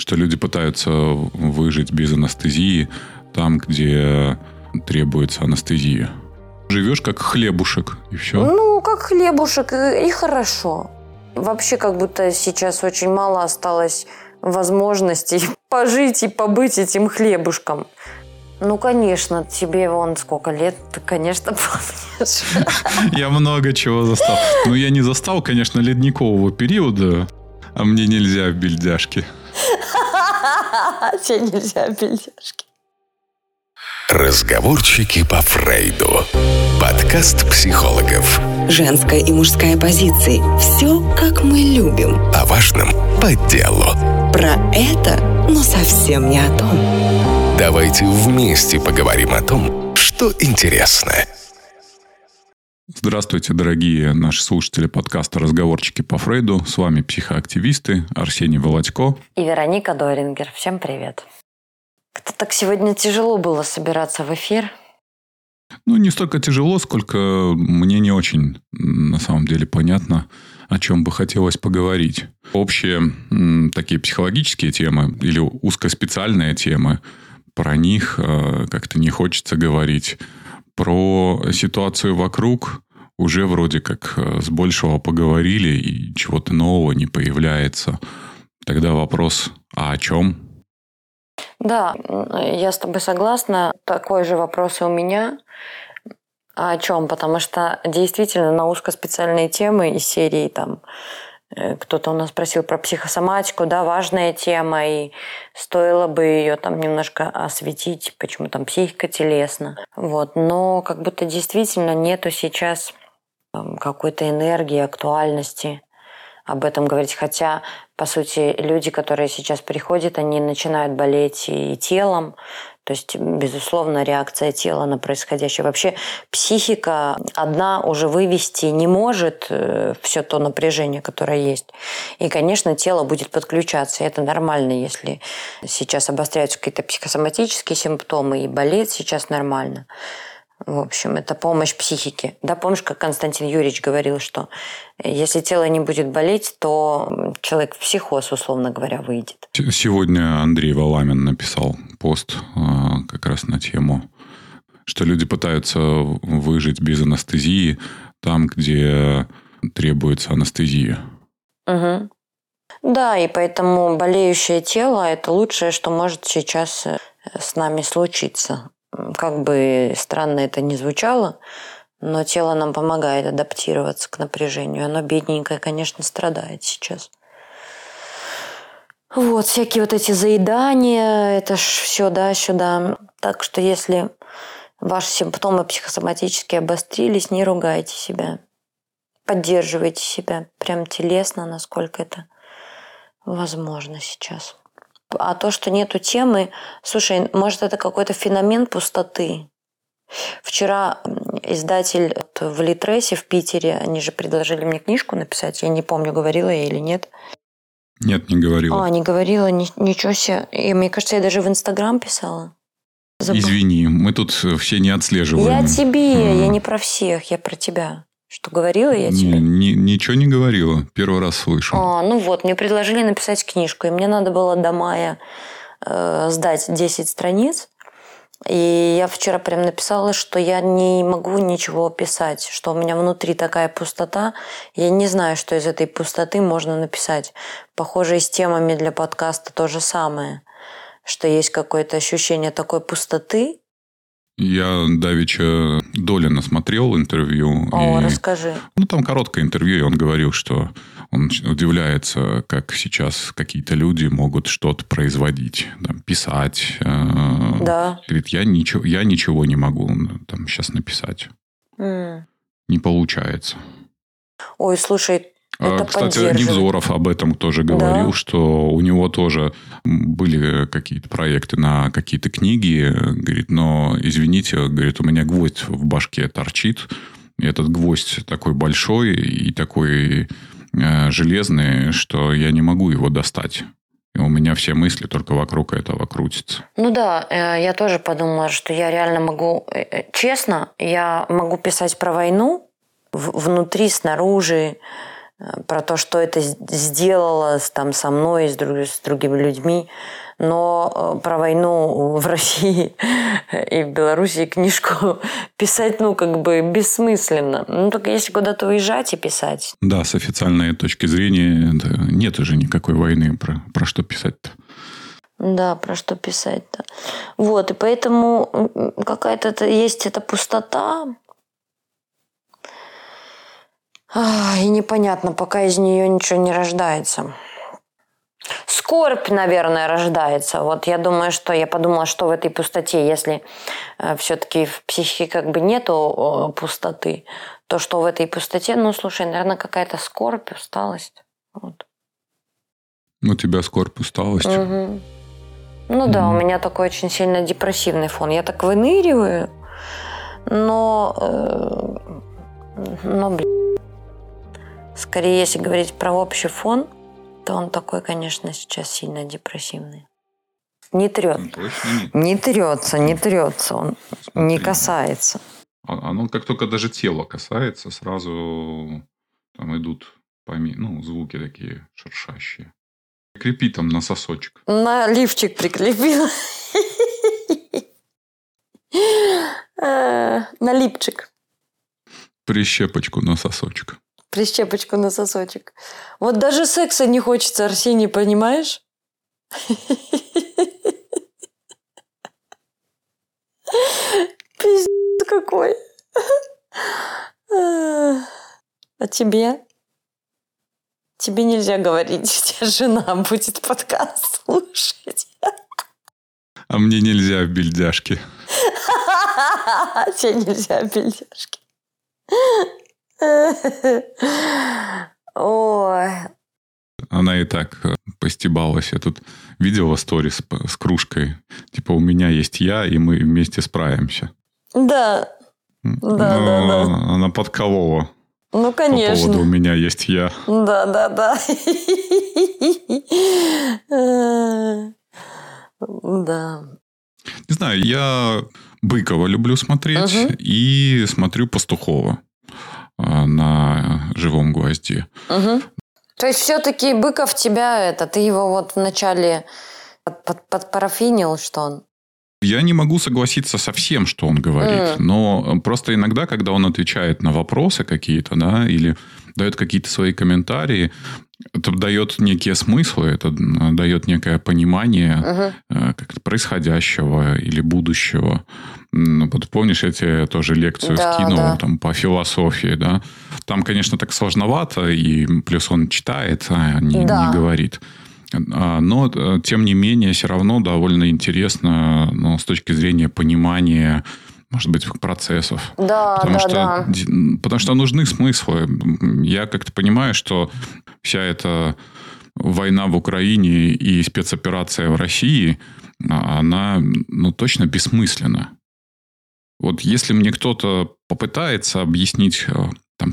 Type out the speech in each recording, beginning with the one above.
что люди пытаются выжить без анестезии там, где требуется анестезия. Живешь как хлебушек, и все. Ну, как хлебушек, и хорошо. Вообще, как будто сейчас очень мало осталось возможностей пожить и побыть этим хлебушком. Ну, конечно, тебе вон сколько лет, ты, конечно, помнишь. Я много чего застал. Ну, я не застал, конечно, ледникового периода, а мне нельзя в бельдяшки. Тебе нельзя в бельдяшки. Разговорчики по Фрейду. Подкаст психологов. Женская и мужская позиции. Все, как мы любим. О важном по делу. Про это, но совсем не о том. Давайте вместе поговорим о том, что интересно. Здравствуйте, дорогие наши слушатели подкаста «Разговорчики по Фрейду». С вами психоактивисты Арсений Володько и Вероника Дорингер. Всем привет. Как-то так сегодня тяжело было собираться в эфир. Ну, не столько тяжело, сколько мне не очень, на самом деле, понятно, о чем бы хотелось поговорить. Общие такие психологические темы или узкоспециальные темы, про них как-то не хочется говорить. Про ситуацию вокруг уже вроде как с большего поговорили, и чего-то нового не появляется. Тогда вопрос, а о чем? Да, я с тобой согласна. Такой же вопрос и у меня. А о чем? Потому что действительно на узкоспециальные темы из серии там... Кто-то у нас спросил про психосоматику, да, важная тема, и стоило бы ее там немножко осветить, почему там психика телесна. Вот. Но как будто действительно нету сейчас какой-то энергии, актуальности об этом говорить. Хотя, по сути, люди, которые сейчас приходят, они начинают болеть и телом. То есть, безусловно, реакция тела на происходящее. Вообще психика одна уже вывести не может все то напряжение, которое есть. И, конечно, тело будет подключаться. И это нормально, если сейчас обостряются какие-то психосоматические симптомы, и болеть сейчас нормально. В общем, это помощь психике. Да, помнишь, как Константин Юрьевич говорил, что если тело не будет болеть, то человек в психоз, условно говоря, выйдет. Сегодня Андрей Валамин написал пост как раз на тему, что люди пытаются выжить без анестезии там, где требуется анестезия. Угу. Да, и поэтому болеющее тело – это лучшее, что может сейчас с нами случиться. Как бы странно это ни звучало, но тело нам помогает адаптироваться к напряжению. Оно бедненькое, конечно, страдает сейчас. Вот, всякие вот эти заедания, это ж сюда-сюда. Так что если ваши симптомы психосоматически обострились, не ругайте себя. Поддерживайте себя прям телесно, насколько это возможно сейчас. А то, что нету темы... Слушай, может, это какой-то феномен пустоты? Вчера издатель в Литресе в Питере, они же предложили мне книжку написать. Я не помню, говорила я или нет. Нет, не говорила. А, не говорила, ничего себе. И, мне кажется, я даже в Инстаграм писала. Извини, мы тут все не отслеживаем. Я тебе, я не про всех, я про тебя. Что, говорила я тебе? Ничего не говорила. Первый раз слышу. А, ну вот, мне предложили написать книжку. И мне надо было до мая сдать 10 страниц. И я вчера прям написала, что я не могу ничего писать. Что у меня внутри такая пустота. Я не знаю, что из этой пустоты можно написать. Похоже, и с темами для подкаста то же самое. Что есть какое-то ощущение такой пустоты. Я Давеча Долина смотрел интервью. О, расскажи. Ну, там короткое интервью, и он говорил, что он удивляется, как сейчас какие-то люди могут что-то производить, там, писать. Да. Говорит, я ничего не могу там сейчас написать. Не получается. Ой, слушай, это кстати, Невзоров об этом тоже говорил, да? Что у него тоже были какие-то проекты на какие-то книги. Говорит, но извините, говорит, у меня гвоздь в башке торчит. И этот гвоздь такой большой и такой железный, что я не могу его достать. И у меня все мысли только вокруг этого крутятся. Ну да, я тоже подумала, что я реально могу... Честно, я могу писать про войну внутри, снаружи. про то, что это сделало там, со мной, с другими людьми. Но про войну в России и в Белоруссии книжку писать, ну, как бы бессмысленно. Ну, только если куда-то уезжать и писать. Да, с официальной точки зрения нет уже никакой войны. Про что писать-то? Да, про что писать-то. Вот, и поэтому какая-то есть эта пустота. И непонятно, пока из нее ничего не рождается. Скорбь, наверное, рождается. Вот я думаю, что я подумала, что в этой пустоте, если все-таки в психике как бы нету пустоты, то что в этой пустоте, ну, слушай, наверное, какая-то скорбь, усталость. Вот. У тебя скорбь, усталость. Угу. Ну да, у меня такой очень сильно депрессивный фон. Я так выныриваю, но блин. Скорее, если говорить про общий фон, то он такой, конечно, сейчас сильно депрессивный. Не трет. Не трется. Он не касается. Оно как только даже тело касается, сразу там идут звуки такие шуршащие. Прикрепи там на сосочек. На лифчик прикрепила. На липчик. Прищепочку на сосочек. Вот даже секса не хочется, Арсений, понимаешь? Пиздец какой. А тебе? Тебе нельзя говорить, у тебя жена будет подкаст слушать. А мне нельзя в бельдяшке. Тебе нельзя в бельдяшке. Ой. Она и так постебалась. Я тут видела сторис с кружкой. Типа, у меня есть я, и мы вместе справимся. Да. Да. Она подколола. Ну, конечно. По поводу «у меня есть я». Да. Да. Не знаю, я Быкова люблю смотреть. Угу. И смотрю Пастухова на «Живом гвозде». Угу. То есть, все-таки Быков тебя... ты его вот вначале подпарафинил, что он... Я не могу согласиться со всем, что он говорит, но просто иногда, когда он отвечает на вопросы какие-то, да, или дает какие-то свои комментарии, это дает некие смыслы, это дает некое понимание как-то происходящего или будущего. Вот помнишь, я тебе тоже лекцию скинул. Там, по философии, да? Там, конечно, так сложновато, и плюс он читает, а не говорит. Но, тем не менее, все равно довольно интересно с точки зрения понимания, может быть, процессов. Потому что нужны смыслы. Я как-то понимаю, что вся эта война в Украине и спецоперация в России, она точно бессмысленна. Вот если мне кто-то попытается объяснить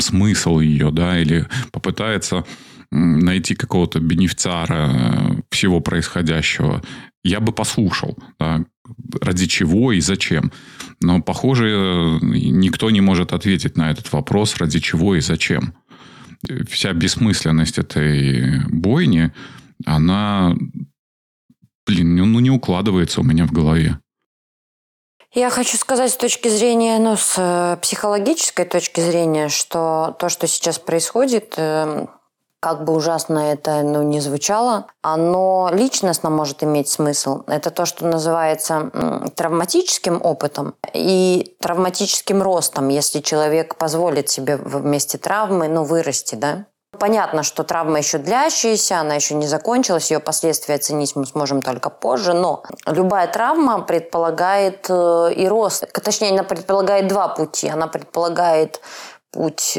смысл ее, да, или попытается... найти какого-то бенефициара всего происходящего, я бы послушал, да, ради чего и зачем. Но, похоже, никто не может ответить на этот вопрос, ради чего и зачем. Вся бессмысленность этой бойни, она, не укладывается у меня в голове. Я хочу сказать с точки зрения, с психологической точки зрения, что то, что сейчас происходит... Как бы ужасно это ни звучало, оно личностно может иметь смысл. Это то, что называется травматическим опытом и травматическим ростом, если человек позволит себе вместе травмы, вырасти, да. Понятно, что травма еще длящаяся, она еще не закончилась, ее последствия оценить мы сможем только позже, но любая травма предполагает и рост. Точнее, она предполагает два пути. Она предполагает... путь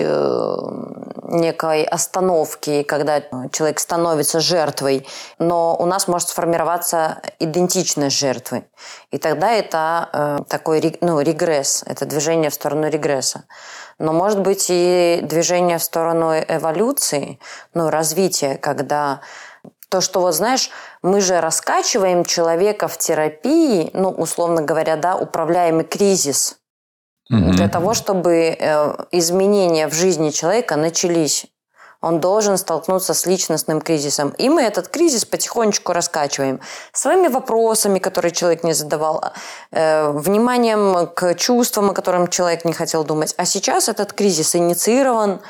некой остановки, когда человек становится жертвой, но у нас может сформироваться идентичность жертвы. И тогда это такой регресс, это движение в сторону регресса. Но может быть и движение в сторону эволюции, развития, когда то, что мы же раскачиваем человека в терапии, условно говоря, да, управляемый кризис, для того, чтобы изменения в жизни человека начались. Он должен столкнуться с личностным кризисом. И мы этот кризис потихонечку раскачиваем. Своими вопросами, которые человек не задавал, вниманием к чувствам, о которых человек не хотел думать. А сейчас этот кризис инициирован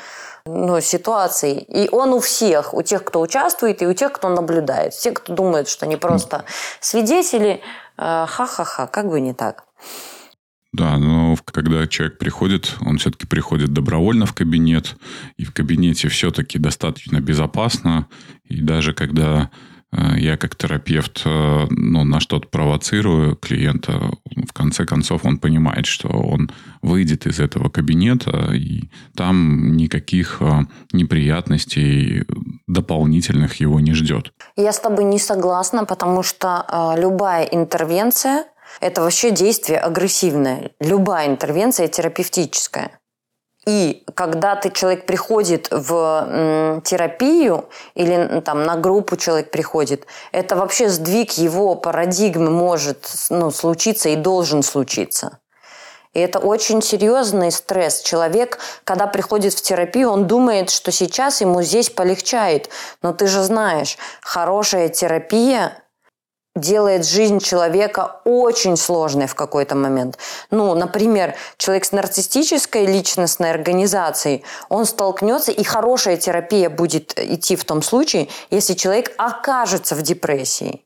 ситуацией. И он у всех. У тех, кто участвует, и у тех, кто наблюдает. Те, кто думает, что они просто свидетели. Ха-ха-ха, как бы не так. Да, но когда человек приходит, он все-таки приходит добровольно в кабинет, и в кабинете все-таки достаточно безопасно, и даже когда я как терапевт на что-то провоцирую клиента, в конце концов он понимает, что он выйдет из этого кабинета, и там никаких неприятностей дополнительных его не ждет. Я с тобой не согласна, потому что любая интервенция – это вообще действие агрессивное. Любая интервенция терапевтическая. И когда человек приходит в терапию или там, на группу человек приходит, это вообще сдвиг его парадигмы может случиться и должен случиться. И это очень серьезный стресс. Человек, когда приходит в терапию, он думает, что сейчас ему здесь полегчает. Но ты же знаешь, хорошая терапия делает жизнь человека очень сложной в какой-то момент. Например, человек с нарциссической личностной организацией, он столкнется, и хорошая терапия будет идти в том случае, если человек окажется в депрессии.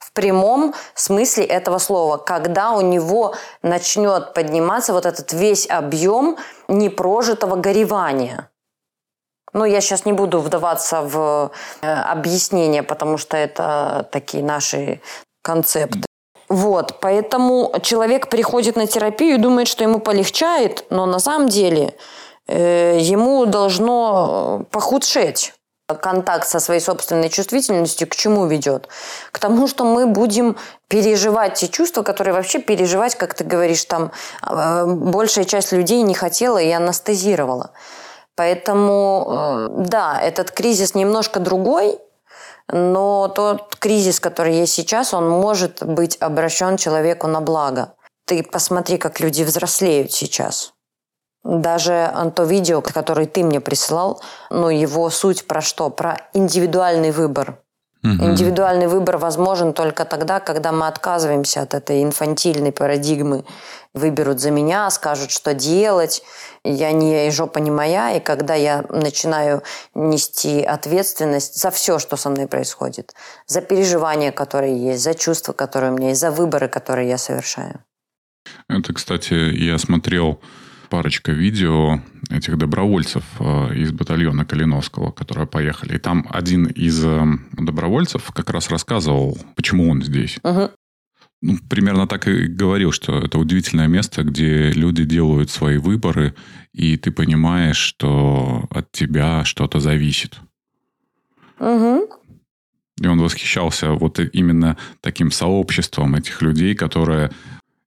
В прямом смысле этого слова. Когда у него начнет подниматься вот этот весь объем непрожитого горевания. Я сейчас не буду вдаваться в объяснение, потому что это такие наши концепты. Поэтому человек приходит на терапию и думает, что ему полегчает, но на самом деле ему должно похудшеть. Контакт со своей собственной чувствительностью к чему ведет? К тому, что мы будем переживать те чувства, которые вообще переживать, как ты говоришь, там большая часть людей не хотела и анестезировала. Поэтому, да, этот кризис немножко другой, но тот кризис, который есть сейчас, он может быть обращен человеку на благо. Ты посмотри, как люди взрослеют сейчас. Даже то видео, которое ты мне присылал, его суть про что? Про индивидуальный выбор. Угу. Индивидуальный выбор возможен только тогда, когда мы отказываемся от этой инфантильной парадигмы. Выберут за меня, скажут, что делать. Я не я, и жопа не моя. И когда я начинаю нести ответственность за все, что со мной происходит, за переживания, которые есть, за чувства, которые у меня есть, за выборы, которые я совершаю. Это, кстати, я смотрел парочка видео этих добровольцев из батальона Калиновского, которые поехали. И там один из добровольцев как раз рассказывал, почему он здесь. Ага. Примерно так и говорил, что это удивительное место, где люди делают свои выборы, и ты понимаешь, что от тебя что-то зависит. Ага. И он восхищался вот именно таким сообществом этих людей, которые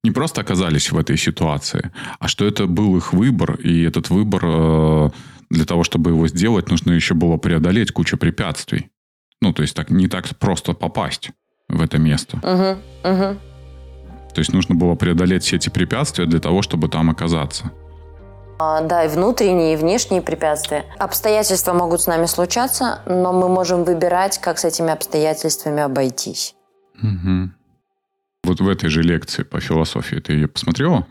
не просто оказались в этой ситуации, а что это был их выбор, и этот выбор, для того, чтобы его сделать, нужно еще было преодолеть кучу препятствий. Не так просто попасть в это место. Угу, угу. То есть нужно было преодолеть все эти препятствия для того, чтобы там оказаться. Да, и внутренние, и внешние препятствия. Обстоятельства могут с нами случаться, но мы можем выбирать, как с этими обстоятельствами обойтись. Угу. Вот в этой же лекции по философии ты ее посмотрела?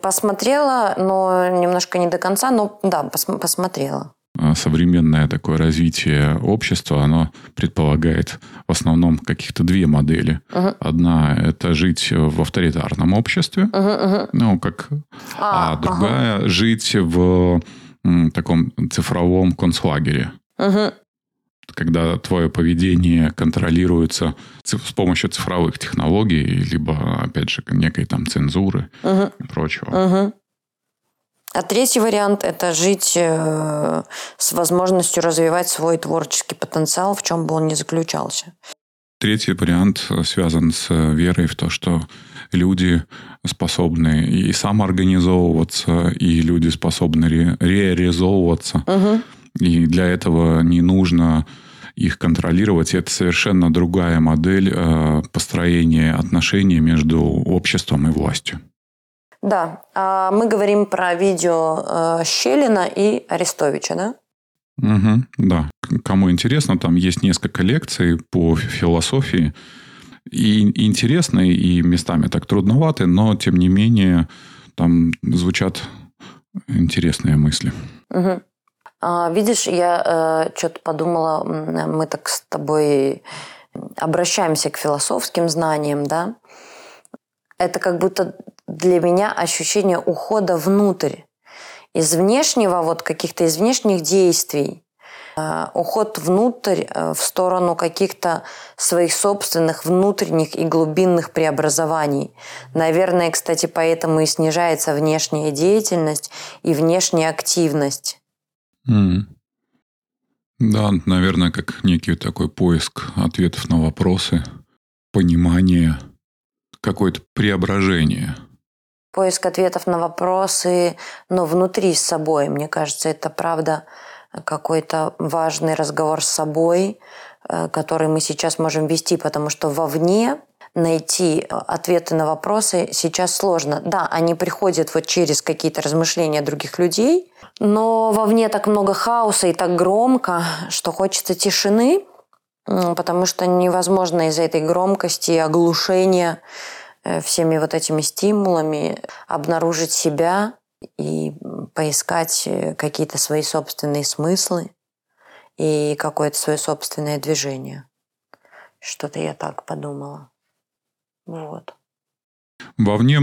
Посмотрела, но немножко не до конца, но да, посмотрела. Современное такое развитие общества, оно предполагает в основном каких-то две модели. Угу. Одна – это жить в авторитарном обществе, угу, угу. А другая ага. – жить в таком цифровом концлагере. Угу. Когда твое поведение контролируется с помощью цифровых технологий, либо, опять же, некой там цензуры угу. и прочего. Угу. А третий вариант – это жить с возможностью развивать свой творческий потенциал, в чем бы он ни заключался. Третий вариант связан с верой в то, что люди способны и самоорганизовываться, и люди способны реализовываться. Угу. И для этого не нужно их контролировать. Это совершенно другая модель построения отношений между обществом и властью. Да. Мы говорим про видео Щелина и Арестовича, да? Угу, да. Кому интересно, там есть несколько лекций по философии. И интересные, и местами так трудноваты, но, тем не менее, там звучат интересные мысли. Угу. Видишь, я что-то подумала, мы так с тобой обращаемся к философским знаниям, да? Это как будто для меня ощущение ухода внутрь. Из внешнего, вот каких-то из внешних действий, уход внутрь в сторону каких-то своих собственных внутренних и глубинных преобразований. Наверное, кстати, поэтому и снижается внешняя деятельность и внешняя активность. Да, наверное, как некий такой поиск ответов на вопросы, понимание, какое-то преображение. Поиск ответов на вопросы, но внутри с собой. Мне кажется, это правда какой-то важный разговор с собой, который мы сейчас можем вести, потому что вовне найти ответы на вопросы сейчас сложно. Да, они приходят вот через какие-то размышления других людей, но вовне так много хаоса и так громко, что хочется тишины, потому что невозможно из-за этой громкости и оглушения всеми вот этими стимулами обнаружить себя и поискать какие-то свои собственные смыслы и какое-то свое собственное движение. Что-то я так подумала. Вот. Вовне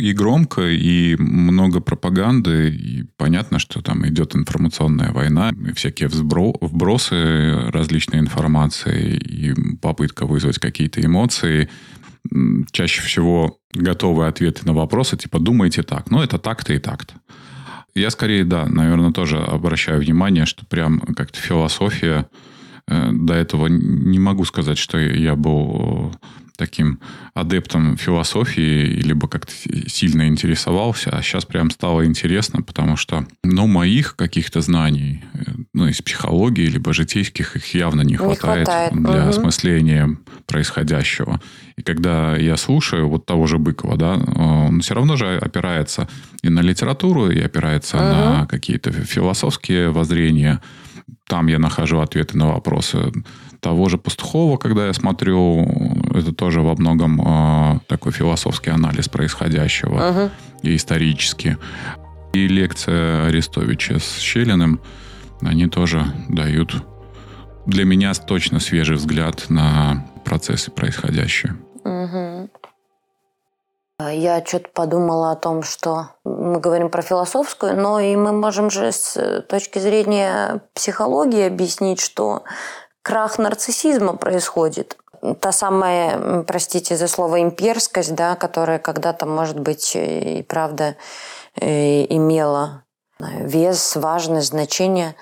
и громко, и много пропаганды, и понятно, что там идет информационная война, и всякие вбросы различной информации, и попытка вызвать какие-то эмоции. Чаще всего готовые ответы на вопросы, типа «думайте так», ну это так-то и так-то. Я скорее, да, наверное, тоже обращаю внимание, что прям как-то философия, до этого не могу сказать, что я был таким адептом философии, либо как-то сильно интересовался, а сейчас прям стало интересно, потому что, моих каких-то знаний, из психологии, либо житейских, их явно не хватает для осмысления происходящего. И когда я слушаю вот того же Быкова, да, он все равно же опирается и на литературу, и опирается на какие-то философские воззрения. Там я нахожу ответы на вопросы. Того же Пастухова, когда я смотрю, это тоже во многом такой философский анализ происходящего и исторический. И лекция Арестовича с Щелиным, они тоже дают для меня точно свежий взгляд на процессы происходящие. Угу. Я что-то подумала о том, что мы говорим про философскую, но и мы можем же с точки зрения психологии объяснить, что крах нарциссизма происходит. Та самая, простите за слово, имперскость, да, которая когда-то, может быть, и правда имела вес, важность, значение,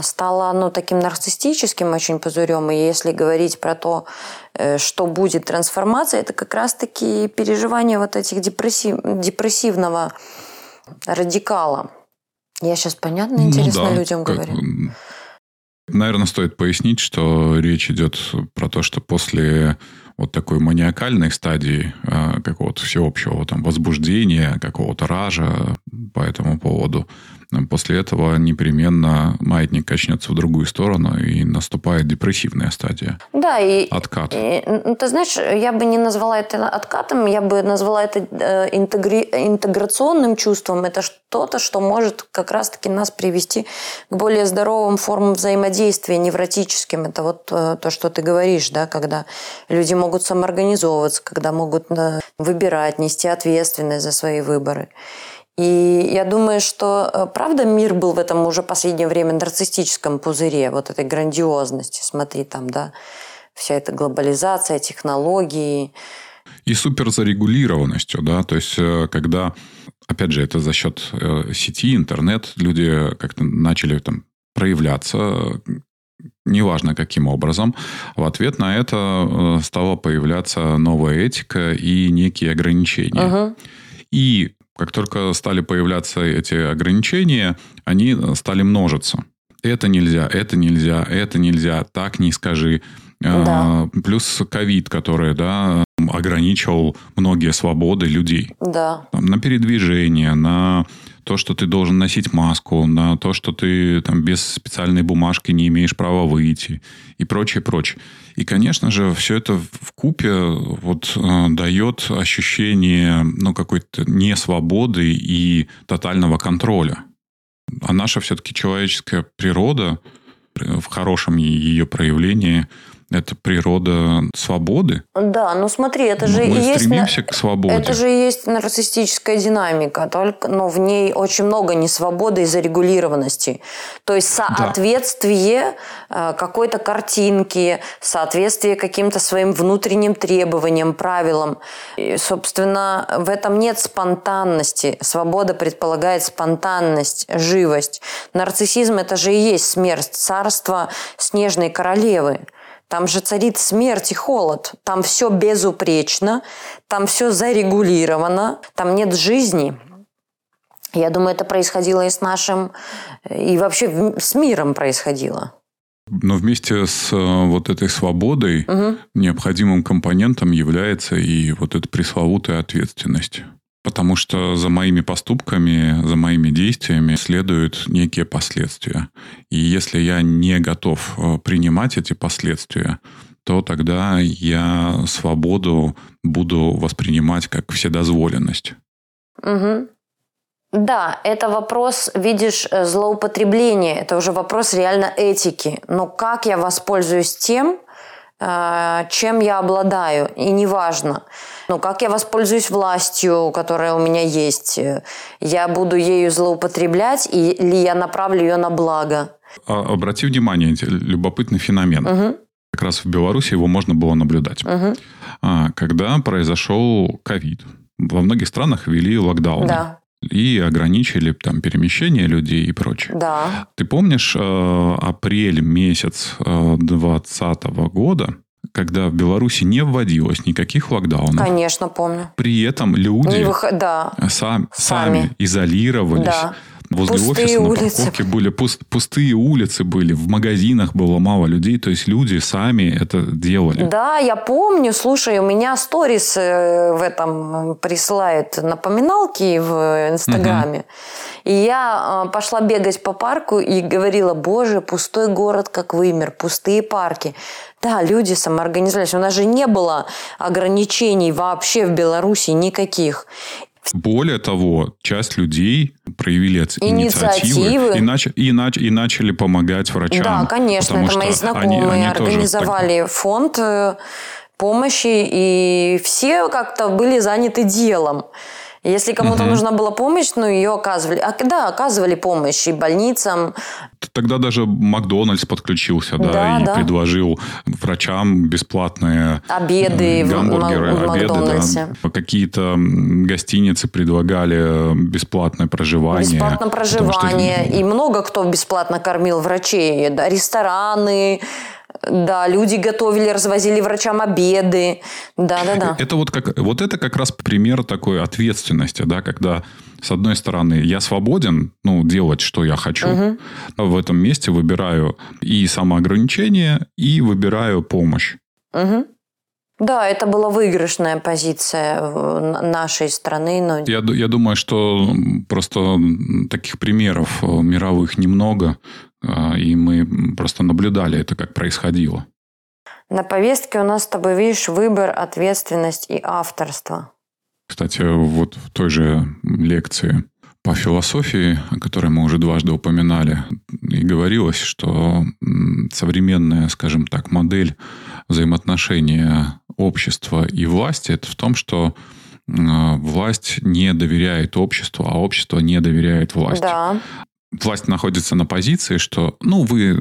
стала таким нарциссическим очень пузырем. И если говорить про то, что будет трансформация, это как раз-таки переживание вот этих депрессивного радикала. Я сейчас понятно, интересно, да, людям говорю? Наверное, стоит пояснить, что речь идет про то, что после вот такой маниакальной стадии какого-то всеобщего там возбуждения, какого-то ража по этому поводу, после этого непременно маятник качнется в другую сторону, и наступает депрессивная стадия. Да, и откат. И, ты знаешь, я бы не назвала это откатом, я бы назвала это интеграционным чувством. Это что-то, что может как раз-таки нас привести к более здоровым формам взаимодействия, невротическим. Это вот то, что ты говоришь, да, когда люди могут самоорганизовываться, когда могут выбирать, нести ответственность за свои выборы. И я думаю, что, правда, мир был в этом уже последнее время нарциссическом пузыре, вот этой грандиозности. Смотри, там, да, вся эта глобализация, технологии. И суперзарегулированностью, да, то есть, когда, опять же, это за счет сети, интернет, люди как-то начали там проявляться, неважно каким образом, в ответ на это стала появляться новая этика и некие ограничения. Угу. И как только стали появляться эти ограничения, они стали множиться. Это нельзя, так не скажи. Да. Плюс ковид, который, да, ограничивал многие свободы людей. Да. Там, на передвижение, на то, что ты должен носить маску, на то, что ты там, без специальной бумажки не имеешь права выйти и прочее, прочее. И, конечно же, все это вкупе вот, дает ощущение ну, какой-то несвободы и тотального контроля. А наша все-таки человеческая природа, в хорошем ее проявлении, это природа свободы. Да, ну смотри, это же и есть... Мы стремимся к свободе. Это же и есть нарциссическая динамика, только, но в ней очень много несвободы и зарегулированности. То есть соответствие какой-то картинке, соответствие каким-то своим внутренним требованиям, правилам. И, собственно, в этом нет спонтанности. Свобода предполагает спонтанность, живость. Нарциссизм – это же и есть смерть царства снежной королевы. Там же царит смерть и холод. Там все безупречно, там все зарегулировано, там нет жизни. Я думаю, это происходило и с нашим, и вообще с миром происходило. Но вместе с вот этой свободой необходимым компонентом является и вот эта пресловутая ответственность. Потому что за моими поступками, за моими действиями следуют некие последствия. И если я не готов принимать эти последствия, то тогда я свободу буду воспринимать как вседозволенность. Угу. Да, это вопрос, видишь, злоупотребления. Это уже вопрос реально этики. Но как я воспользуюсь тем, чем я обладаю, и неважно. Ну, как я воспользуюсь властью, которая у меня есть, я буду ею злоупотреблять, или я направлю ее на благо? Обрати внимание, любопытный феномен. Угу. Как раз в Беларуси его можно было наблюдать. Угу. Когда произошел ковид, во многих странах ввели локдаун. Да. И ограничили там перемещение людей и прочее. Да. Ты помнишь апрель месяц 2020 года, когда в Беларуси не вводилось никаких локдаунов? Конечно, помню. При этом люди сами изолировались. Да. Возле офиса на парковке были пустые улицы были, в магазинах было мало людей, то есть люди сами это делали. Да, я помню, слушай, у меня сторис в этом присылает напоминалки в Инстаграме. И я пошла бегать по парку и говорила: боже, пустой город как вымер, пустые парки. Да, люди самоорганизовались. У нас же не было ограничений вообще в Беларуси никаких. Более того, часть людей проявили инициативы и начали помогать врачам. Да, конечно, потому это мои знакомые они организовали фонд помощи, и все как-то были заняты делом. Если кому-то нужна была помощь, ну, ее оказывали. Да, оказывали помощь и больницам. Тогда даже Макдональдс подключился, да, предложил врачам бесплатные обеды, гамбургеры, в Макдональдсе. Да. Какие-то гостиницы предлагали бесплатное проживание. Бесплатное проживание. И много кто бесплатно кормил врачей. Да, рестораны... Да, люди готовили, развозили врачам обеды. Да. Это вот это как раз пример такой ответственности, да, когда, с одной стороны, я свободен, ну, делать, что я хочу. Угу. В этом месте выбираю и самоограничение, и выбираю помощь. Угу. Да, это была выигрышная позиция нашей страны. Но... Я думаю, что просто таких примеров мировых немного. И мы просто наблюдали это, как происходило. На повестке у нас с тобой, видишь, выбор, ответственность и авторство. Кстати, вот в той же лекции по философии, о которой мы уже дважды упоминали, и говорилось, что современная, скажем так, модель взаимоотношения общества и власти – это в том, что власть не доверяет обществу, а общество не доверяет власти. Да. Власть находится на позиции, что ну, вы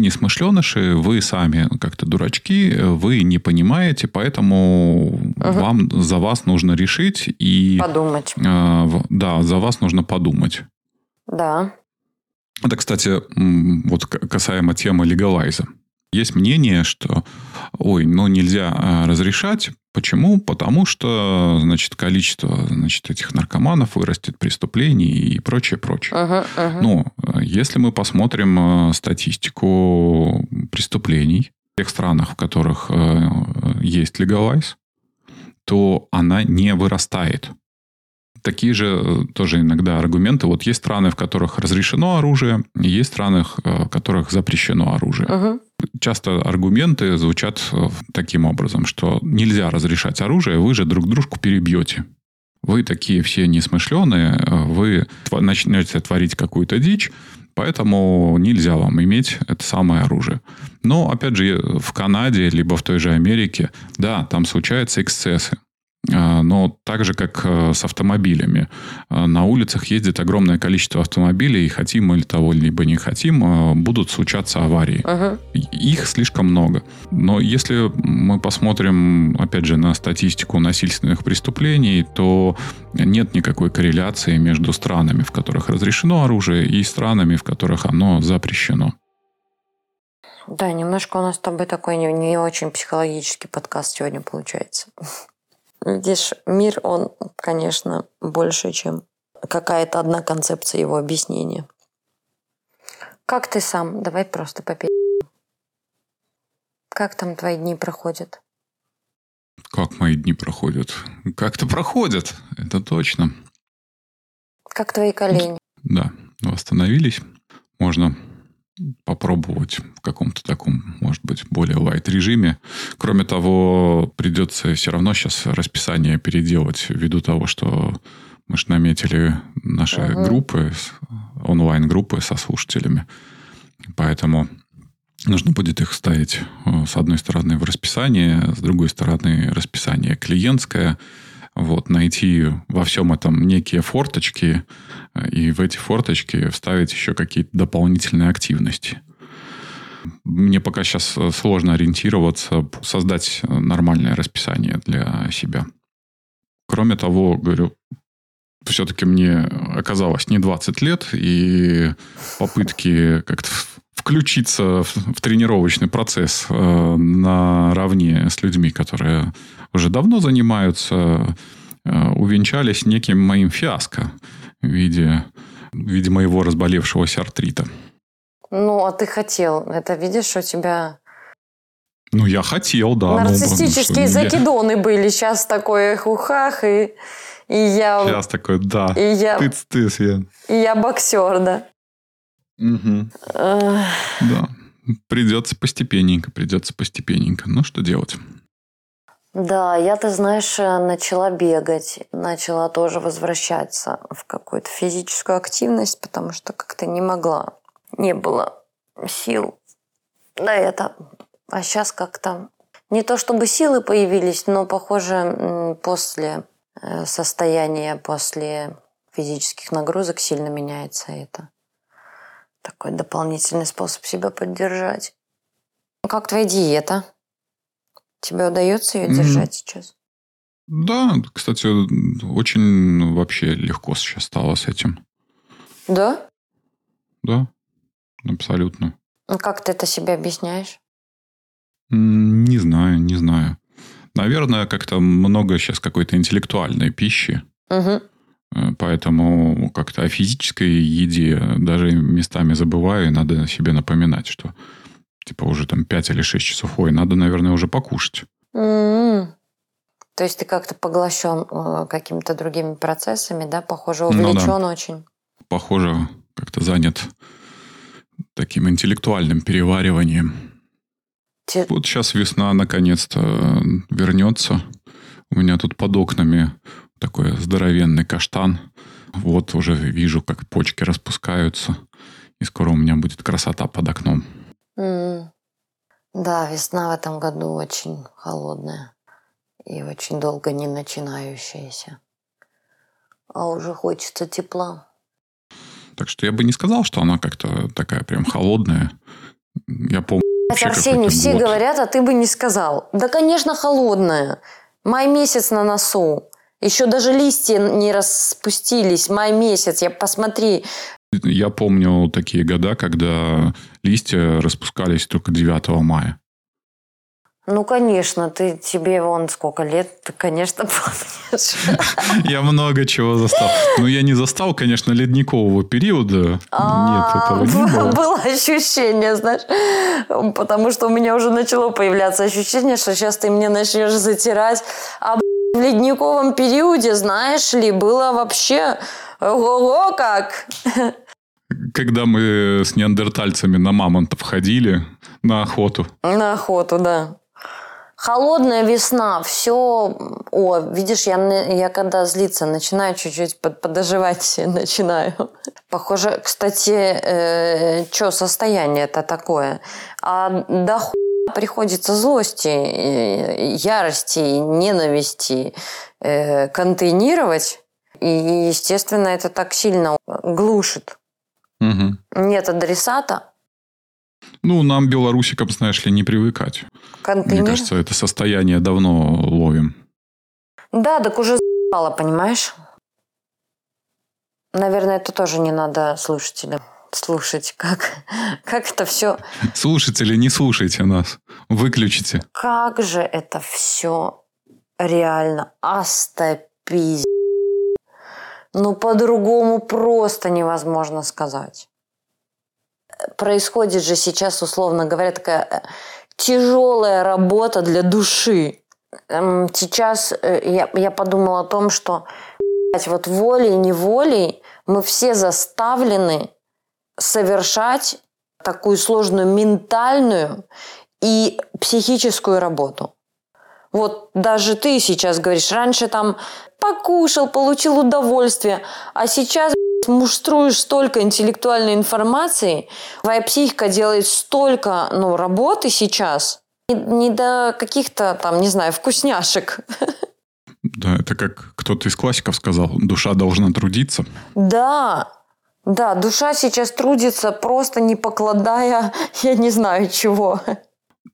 не смышленыши, вы сами как-то дурачки, вы не понимаете, поэтому за вас нужно решить и... Подумать. Да, за вас нужно подумать. Да. Это, кстати, вот касаемо темы легалайза. Есть мнение, что нельзя разрешать. Почему? Потому что, значит, количество, значит, этих наркоманов вырастет, преступлений и прочее. Ну, если мы посмотрим статистику преступлений, В тех странах, в которых есть легалайз, то она не вырастает. Такие же тоже иногда аргументы. Вот есть страны, в которых разрешено оружие, есть страны, в которых запрещено оружие. Uh-huh. Часто аргументы звучат таким образом, что нельзя разрешать оружие, вы же друг дружку перебьете. Вы такие все несмышленые, вы начнете творить какую-то дичь, поэтому нельзя вам иметь это самое оружие. Но, опять же, в Канаде, либо в той же Америке, да, там случаются эксцессы. Но так же, как с автомобилями. На улицах ездит огромное количество автомобилей, и хотим мы того, либо не хотим, будут случаться аварии. Ага. Их слишком много. Но если мы посмотрим, опять же, на статистику насильственных преступлений, то нет никакой корреляции между странами, в которых разрешено оружие, и странами, в которых оно запрещено. Да, немножко у нас с тобой такой не очень психологический подкаст сегодня получается. Видишь, мир, он, конечно, больше, чем какая-то одна концепция его объяснения. Как ты сам? Давай просто попей. Как там твои дни проходят? Как мои дни проходят? Как-то проходят, это точно. Как твои колени? Да, восстановились. Можно попробовать в каком-то таком, может быть, более лайт режиме. Кроме того, придется все равно сейчас расписание переделать ввиду того, что мы же наметили наши группы, онлайн-группы со слушателями. Поэтому нужно будет их ставить с одной стороны в расписание, с другой стороны расписание клиентское. Вот, найти во всем этом некие форточки и в эти форточки вставить еще какие-то дополнительные активности. Мне пока сейчас сложно ориентироваться, создать нормальное расписание для себя. Кроме того, говорю, все-таки мне оказалось не 20 лет, и попытки как-то включиться в тренировочный процесс наравне с людьми, которые уже давно занимаются, увенчались неким моим фиаско в виде моего разболевшегося артрита. Ну, а ты хотел. Это, видишь, у тебя... Ну, я хотел, да. Нарциссические закидоны были. Сейчас такое хухах, и я... Сейчас такое, да. И я... Тыц-тыц я. И я боксер, да. Угу. Да. Придется постепенненько. Ну, что делать? Да, я, ты знаешь, начала бегать, начала тоже возвращаться в какую-то физическую активность, потому что как-то не могла, не было сил на это. А сейчас как-то не то чтобы силы появились, но, похоже, после состояния, после физических нагрузок сильно меняется это. Такой дополнительный способ себя поддержать. Как твоя диета? Тебе удается ее держать сейчас? Да, кстати, очень вообще легко сейчас стало с этим. Да? Да, абсолютно. А как ты это себе объясняешь? Не знаю. Наверное, как-то много сейчас какой-то интеллектуальной пищи. Угу. Поэтому как-то о физической еде даже местами забываю, и надо себе напоминать, что типа уже там 5 или 6 часов, надо, наверное, уже покушать. Mm-hmm. То есть ты как-то поглощен какими-то другими процессами, да? Похоже, увлечен очень. Похоже, как-то занят таким интеллектуальным перевариванием. Вот сейчас весна наконец-то вернется. У меня тут под окнами такой здоровенный каштан. Вот уже вижу, как почки распускаются. И скоро у меня будет красота под окном. Да, весна в этом году очень холодная и очень долго не начинающаяся. А уже хочется тепла. Так что я бы не сказал, что она как-то такая прям холодная. Я помню... Арсений, все говорят, а ты бы не сказал. Да, конечно, холодная. Май месяц на носу. Еще даже листья не распустились. Май месяц, посмотри... Я помню такие года, когда листья распускались только 9 мая. Ну, конечно, тебе вон сколько лет, ты, конечно, помнишь. Я много чего застал. Ну, я не застал, конечно, ледникового периода. Нет, этого не было. Было ощущение, знаешь, потому что у меня уже начало появляться ощущение, что сейчас ты мне начнешь затирать. В ледниковом периоде, знаешь ли, было вообще ого-го как. Когда мы с неандертальцами на мамонтов ходили, на охоту. На охоту, да. Холодная весна, все... О, видишь, я когда злиться начинаю, чуть-чуть подоживать начинаю. Похоже, кстати, что состояние-то такое? А до хуя приходится злости, ярости, ненависти контейнировать. И, естественно, это так сильно глушит. Угу. Нет адресата. Ну, нам, белорусикам, знаешь ли, не привыкать. Контейнер? Мне кажется, это состояние давно ловим. Да, так уже за***ло, понимаешь? Наверное, это тоже не надо слушателям слушать. Как это все... Слушатели, не слушайте нас. Выключите. Как же это все реально остопиздец. Ну, по-другому просто невозможно сказать. Происходит же сейчас, условно говоря, такая тяжелая работа для души. Сейчас я подумала о том, что вот волей-неволей мы все заставлены совершать такую сложную ментальную и психическую работу. Вот даже ты сейчас говоришь, раньше там покушал, получил удовольствие, а сейчас... муштруешь столько интеллектуальной информации, твоя психика делает столько работы сейчас, не до каких-то там, не знаю, вкусняшек. Да, это как кто-то из классиков сказал, душа должна трудиться. Да, да, душа сейчас трудится, просто не покладая, я не знаю чего.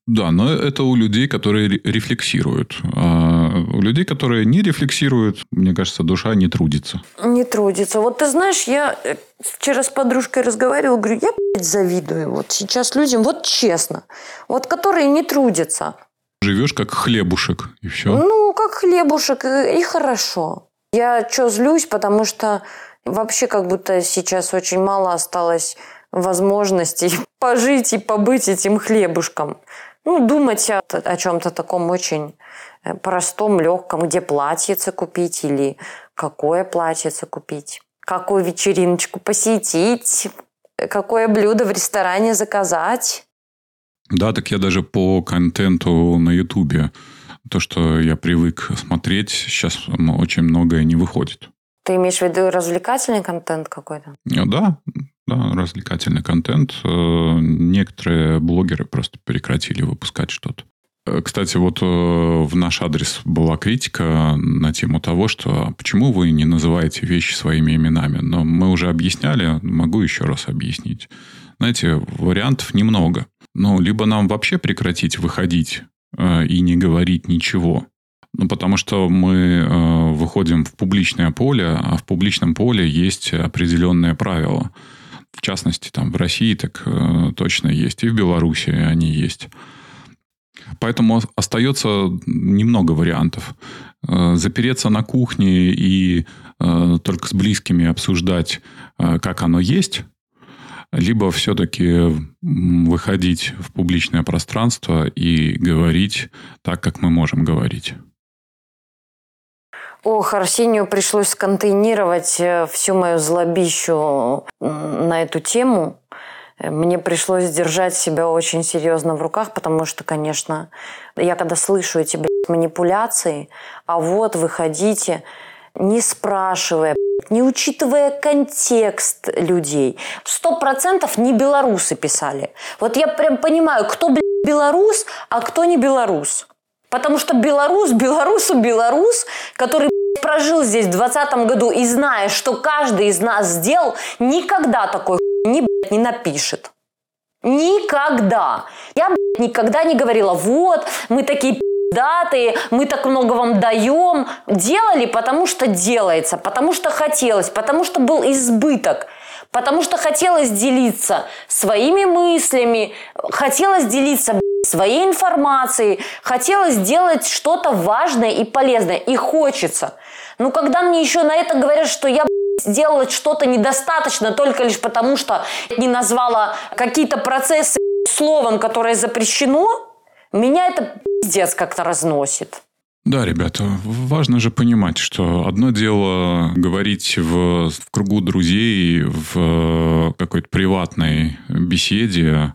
Да, но это у людей, которые рефлексируют. А у людей, которые не рефлексируют, мне кажется, душа не трудится. Не трудится. Вот ты знаешь, я вчера с подружкой разговаривала, говорю, я, завидую вот сейчас людям, вот честно, вот которые не трудятся. Живешь как хлебушек, и все. Ну, как хлебушек, и хорошо. Я что, злюсь, потому что вообще как будто сейчас очень мало осталось возможностей пожить и побыть этим хлебушком. Ну, думать о чем-то таком очень простом, легком, где платьице купить или какое платьице купить, какую вечериночку посетить, какое блюдо в ресторане заказать. Да, так я даже по контенту на Ютубе, то, что я привык смотреть, сейчас очень многое не выходит. Ты имеешь в виду развлекательный контент какой-то? Да, да, развлекательный контент. Некоторые блогеры просто прекратили выпускать что-то. Кстати, вот в наш адрес была критика на тему того, что почему вы не называете вещи своими именами. Но мы уже объясняли, могу еще раз объяснить. Знаете, вариантов немного. Ну, либо нам вообще прекратить выходить и не говорить ничего. Ну, потому что мы выходим в публичное поле, а в публичном поле есть определенные правила. В частности, там в России так точно есть, и в Беларуси они есть. Поэтому остается немного вариантов. Запереться на кухне и только с близкими обсуждать, как оно есть, либо все-таки выходить в публичное пространство и говорить так, как мы можем говорить. Ох, Арсению пришлось сконтейнировать всю мою злобищу на эту тему. Мне пришлось держать себя очень серьезно в руках, потому что, конечно, я когда слышу эти, блядь, манипуляции, а вот выходите, не спрашивая, блядь, не учитывая контекст людей. 100% не белорусы писали. Вот я прям понимаю, кто, блядь, белорус, а кто не белорус. Потому что белорус, белорусу белорус, который прожил здесь в 2020 году и зная, что каждый из нас сделал, никогда такой не напишет. Никогда. Я никогда не говорила, вот, мы такие пи***датые, мы так много вам даем. Делали, потому что делается, потому что хотелось, потому что был избыток. Потому что хотелось делиться своими мыслями, хотелось делиться своей информацией, хотела сделать что-то важное и полезное. И хочется. Но когда мне еще на это говорят, что я сделала что-то недостаточно только лишь потому, что не назвала какие-то процессы словом, которое запрещено, меня это пиздец как-то разносит. Да, ребята, важно же понимать, что одно дело говорить в кругу друзей, в какой-то приватной беседе,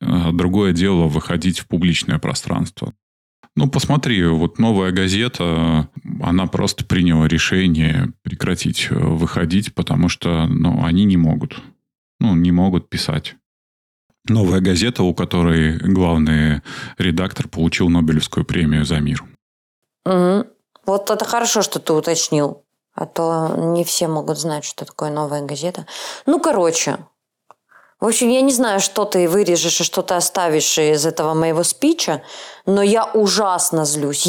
а другое дело выходить в публичное пространство. Ну, посмотри, вот «Новая газета», она просто приняла решение прекратить выходить, потому что они не могут. Не могут писать. «Новая газета», у которой главный редактор получил Нобелевскую премию за мир. Угу. Вот это хорошо, что ты уточнил. А то не все могут знать, что такое «Новая газета». В общем, я не знаю, что ты вырежешь и что ты оставишь из этого моего спича, но я ужасно злюсь.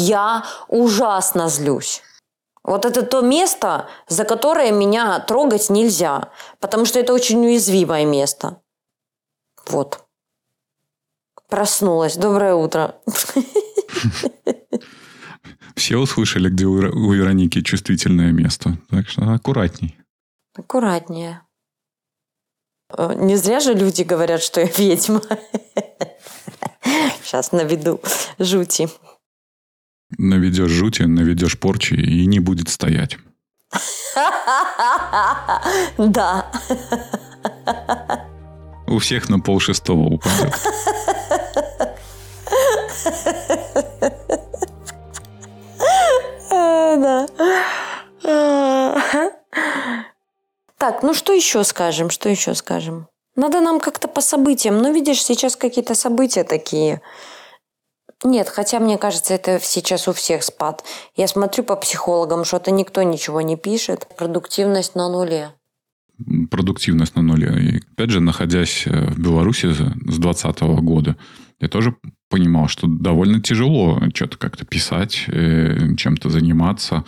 Вот это то место, за которое меня трогать нельзя, потому что это очень уязвимое место. Вот. Проснулась. Доброе утро. Все услышали, где у Вероники чувствительное место. Так что аккуратней. Аккуратнее. Не зря же люди говорят, что я ведьма. Сейчас наведу жути. Наведешь жути, наведешь порчи и не будет стоять. Да. У всех на 5:30 упадет. Так, что еще скажем? Надо нам как-то по событиям. Видишь, сейчас какие-то события такие. Нет, хотя, мне кажется, это сейчас у всех спад. Я смотрю по психологам, что-то никто ничего не пишет. Продуктивность на нуле. И опять же, находясь в Беларуси с 2020 года, я тоже понимал, что довольно тяжело что-то как-то писать, чем-то заниматься.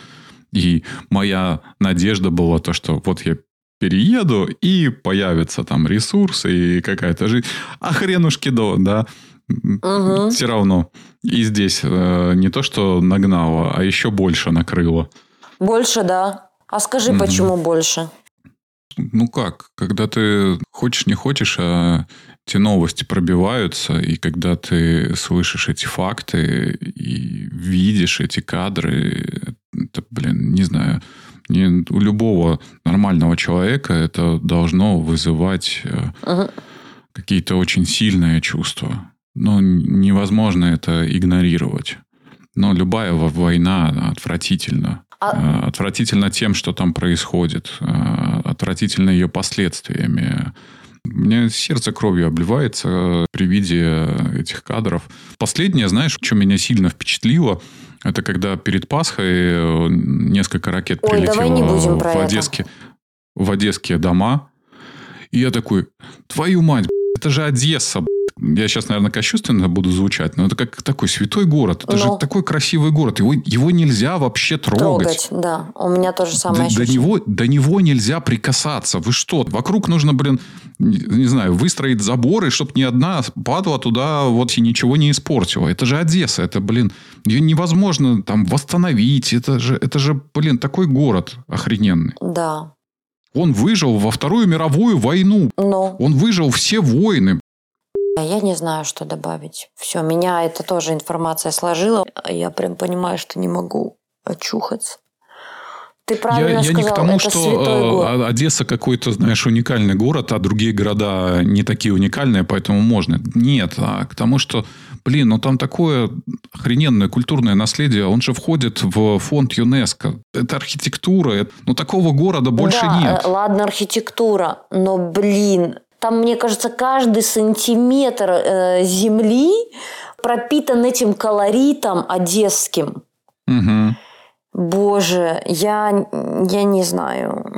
И моя надежда была то, что вот я перееду, и появятся там ресурсы, и какая-то жизнь. А хренушки да. Угу. Все равно. И здесь не то, что нагнало, а еще больше накрыло. Больше, да. А скажи, почему больше? Когда ты хочешь, не хочешь, а эти новости пробиваются, и когда ты слышишь эти факты и видишь эти кадры, это, не знаю, у любого нормального человека это должно вызывать какие-то очень сильные чувства. Невозможно это игнорировать. Любая война, она отвратительна. Отвратительно тем, что там происходит. Отвратительно ее последствиями. Мне сердце кровью обливается при виде этих кадров. Последнее, знаешь, что меня сильно впечатлило, это когда перед Пасхой несколько ракет прилетело в одесские дома. И я такой, твою мать, это же Одесса. Я сейчас, наверное, кощунственно буду звучать, но это как такой святой город. Это же такой красивый город. Его нельзя вообще трогать. Да, у меня тоже самое ощущение. До него нельзя прикасаться. Вы что? Вокруг нужно, выстроить заборы, чтобы ни одна падла туда и ничего не испортила. Это же Одесса. Это, ее невозможно там восстановить. Это же такой город охрененный. Да. Он выжил во Вторую мировую войну. Он выжил все войны. Я не знаю, что добавить. Все, меня это тоже информация сложила. Я прям понимаю, что не могу очухаться. Ты правильно сказал, это святой город. Я не к тому, что Одесса какой-то, уникальный город, а другие города не такие уникальные, поэтому можно. Нет, а к тому, что, там такое охрененное культурное наследие. Он же входит в фонд ЮНЕСКо. Это архитектура. Такого города больше нет. Ладно, архитектура, но, там, мне кажется, каждый сантиметр земли пропитан этим колоритом одесским. Угу. Боже, я не знаю.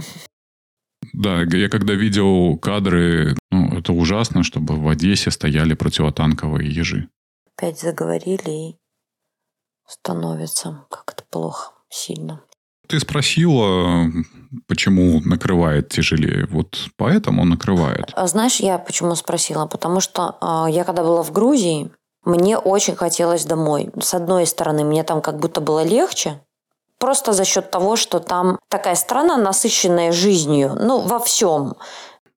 Да, я когда видел кадры, это ужасно, чтобы в Одессе стояли противотанковые ежи. Опять заговорили, и становится как-то плохо, сильно. Ты спросила, почему накрывает тяжелее. Поэтому накрывает. Знаешь, я почему спросила? Потому что я когда была в Грузии, Мне очень хотелось домой. С одной стороны, мне там как будто было легче, просто за счет того, что там такая страна, насыщенная жизнью, во всем.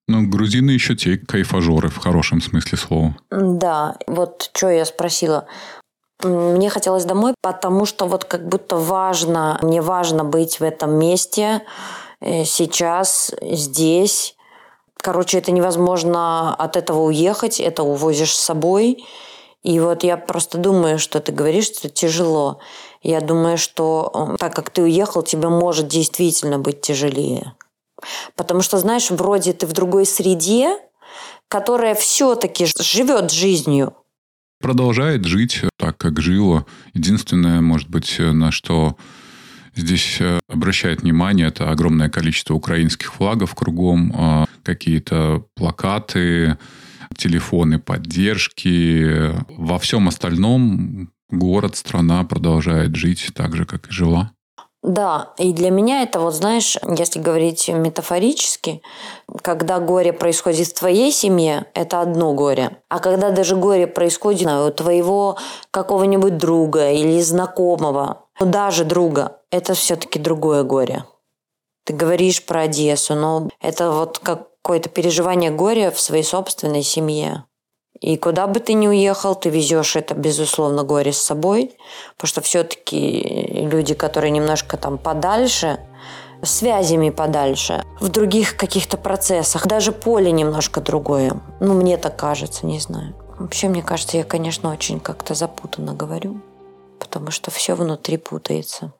Грузины еще те кайфажоры в хорошем смысле слова. Да, что я спросила. Мне хотелось домой, потому что как будто важно, мне важно быть в этом месте сейчас, здесь. Это невозможно от этого уехать, это увозишь с собой. И я просто думаю, что ты говоришь, что тяжело. Я думаю, что так как ты уехал, тебе может действительно быть тяжелее. Потому что, знаешь, вроде ты в другой среде, которая все-таки живет жизнью. Продолжает жить так, как жило. Единственное, может быть, на что здесь обращает внимание, это огромное количество украинских флагов кругом, какие-то плакаты, телефоны поддержки. Во всем остальном город, страна продолжает жить так же, как и жила. Да, и для меня это, знаешь, если говорить метафорически, когда горе происходит в твоей семье, это одно горе. А когда даже горе происходит у твоего какого-нибудь друга или знакомого, даже друга, это все-таки другое горе. Ты говоришь про Одессу, но это какое-то переживание горя в своей собственной семье. И куда бы ты ни уехал, ты везешь это, безусловно, горе с собой, потому что все-таки люди, которые немножко подальше, связями подальше, в других каких-то процессах, даже поле немножко другое. Мне так кажется, не знаю. Вообще, мне кажется, я, конечно, очень как-то запутанно говорю, потому что все внутри путается.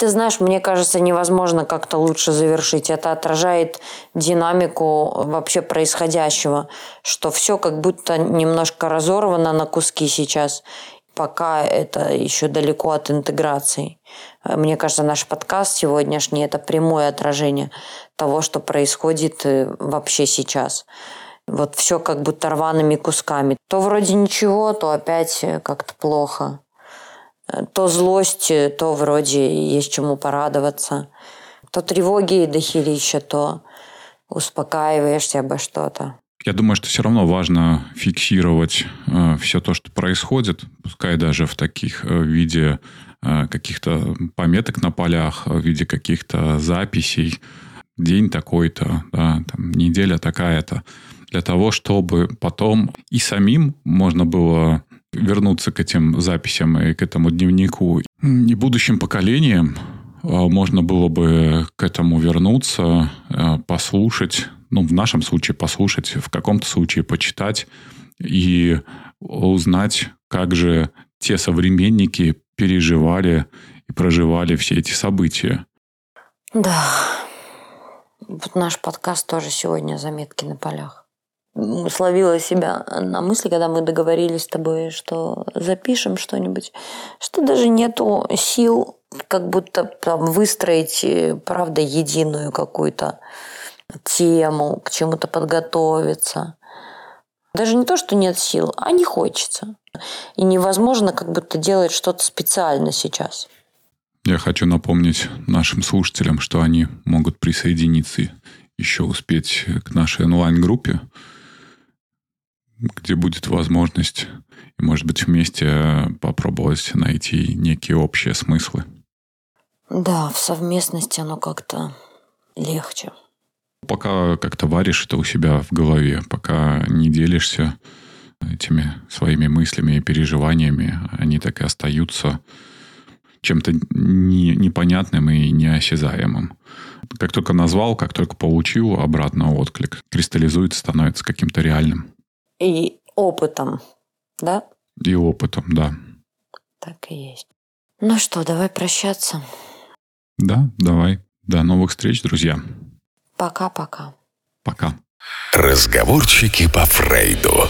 Ты знаешь, мне кажется, невозможно как-то лучше завершить. Это отражает динамику вообще происходящего, что все как будто немножко разорвано на куски сейчас, пока это еще далеко от интеграции. Мне кажется, наш подкаст сегодняшний – это прямое отражение того, что происходит вообще сейчас. Все как будто рваными кусками. То вроде ничего, то опять как-то плохо. То злость, то вроде есть чему порадоваться. То тревоги и дохерища, то успокаиваешься обо что-то. Я думаю, что все равно важно фиксировать все то, что происходит, пускай даже в таких виде каких-то пометок на полях, в виде каких-то записей. День такой-то, да, неделя такая-то. Для того, чтобы потом и самим можно было вернуться к этим записям и к этому дневнику. И будущим поколениям можно было бы к этому вернуться, послушать, в нашем случае послушать, в каком-то случае почитать и узнать, как же те современники переживали и проживали все эти события. Да. Наш подкаст тоже сегодня «Заметки на полях». Словила себя на мысли, когда мы договорились с тобой, что запишем что-нибудь, что даже нету сил как будто выстроить, правда, единую какую-то тему, к чему-то подготовиться. Даже не то, что нет сил, а не хочется. И невозможно как будто делать что-то специально сейчас. Я хочу напомнить нашим слушателям, что они могут присоединиться и еще успеть к нашей онлайн-группе, где будет возможность, может быть, вместе попробовать найти некие общие смыслы. Да, в совместности оно как-то легче. Пока как-то варишь это у себя в голове, пока не делишься этими своими мыслями и переживаниями, они так и остаются чем-то непонятным и неосязаемым. Как только назвал, как только получил обратно отклик, кристаллизуется, становится каким-то реальным. И опытом, да? И опытом, да. Так и есть. Давай прощаться. Да, давай. До новых встреч, друзья. Пока-пока. Пока. Разговорчики по Фрейду.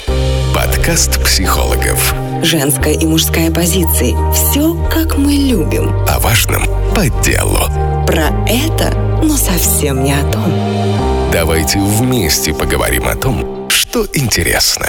Подкаст психологов. Женская и мужская позиции. Все, как мы любим. О важном по делу. Про это, но совсем не о том. Давайте вместе поговорим о том, что интересно.